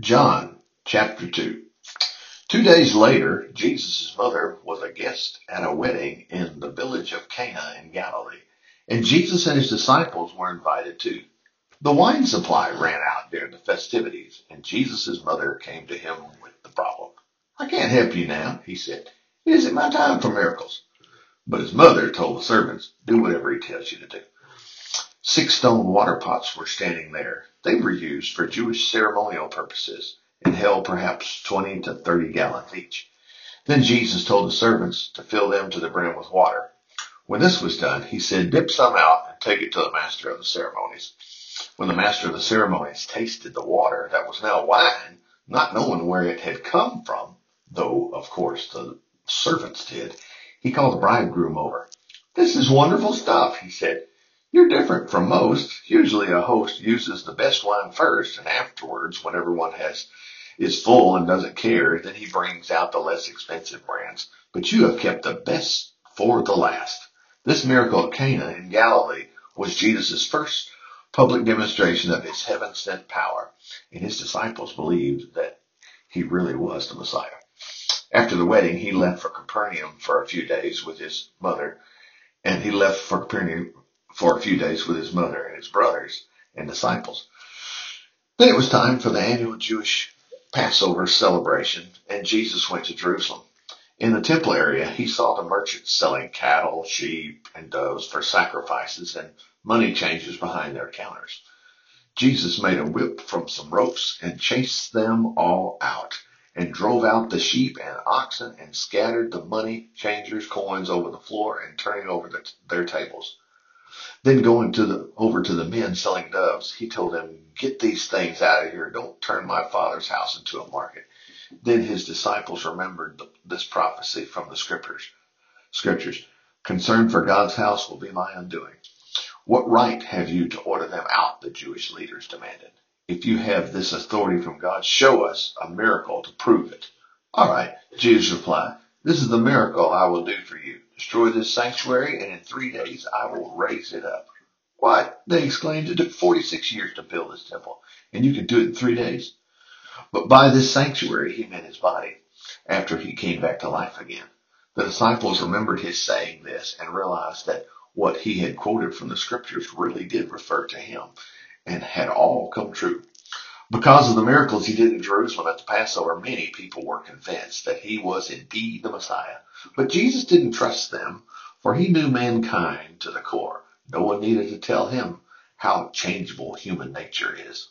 John chapter 2. 2 days later, Jesus' mother was a guest at a wedding in the village of Cana in Galilee, and Jesus and his disciples were invited too. The wine supply ran out during the festivities, and Jesus' mother came to him with the problem. "I can't help you now," he said. "It isn't my time for miracles." But his mother told the servants, "Do whatever he tells you to do." 6 stone water pots were standing there. They were used for Jewish ceremonial purposes and held perhaps 20 to 30 gallons each. Then Jesus told the servants to fill them to the brim with water. When this was done, he said, "Dip some out and take it to the master of the ceremonies." When the master of the ceremonies tasted the water that was now wine, not knowing where it had come from, though, of course, the servants did, he called the bridegroom over. "This is wonderful stuff," he said. "You're different from most. Usually a host uses the best wine first, and afterwards, when everyone is full and doesn't care, then he brings out the less expensive brands. But you have kept the best for the last." This miracle at Cana in Galilee was Jesus' first public demonstration of his heaven-sent power, and his disciples believed that he really was the Messiah. After the wedding, he left for Capernaum for a few days with his mother, and his brothers and disciples. Then it was time for the annual Jewish Passover celebration, and Jesus went to Jerusalem. In the temple area, he saw the merchants selling cattle, sheep, and doves for sacrifices and money changers behind their counters. Jesus made a whip from some ropes and chased them all out, and drove out the sheep and oxen and scattered the money changers' coins over the floor and turning over their tables. Then going over to the men selling doves, he told them, "Get these things out of here. Don't turn my Father's house into a market." Then his disciples remembered this prophecy from the scriptures. "Concern for God's house will be my undoing." "What right have you to order them out?" the Jewish leaders demanded. "If you have this authority from God, show us a miracle to prove it." "All right," Jesus replied, "this is the miracle I will do for you. Destroy this sanctuary, and in 3 days I will raise it up." "What?" they exclaimed. "It took 46 years to build this temple, and you can do it in 3 days?" But by this sanctuary he meant his body, after he came back to life again. The disciples remembered his saying this and realized that what he had quoted from the scriptures really did refer to him and had all come true. Because of the miracles he did in Jerusalem at the Passover, many people were convinced that he was indeed the Messiah. But Jesus didn't trust them, for he knew mankind to the core. No one needed to tell him how changeable human nature is.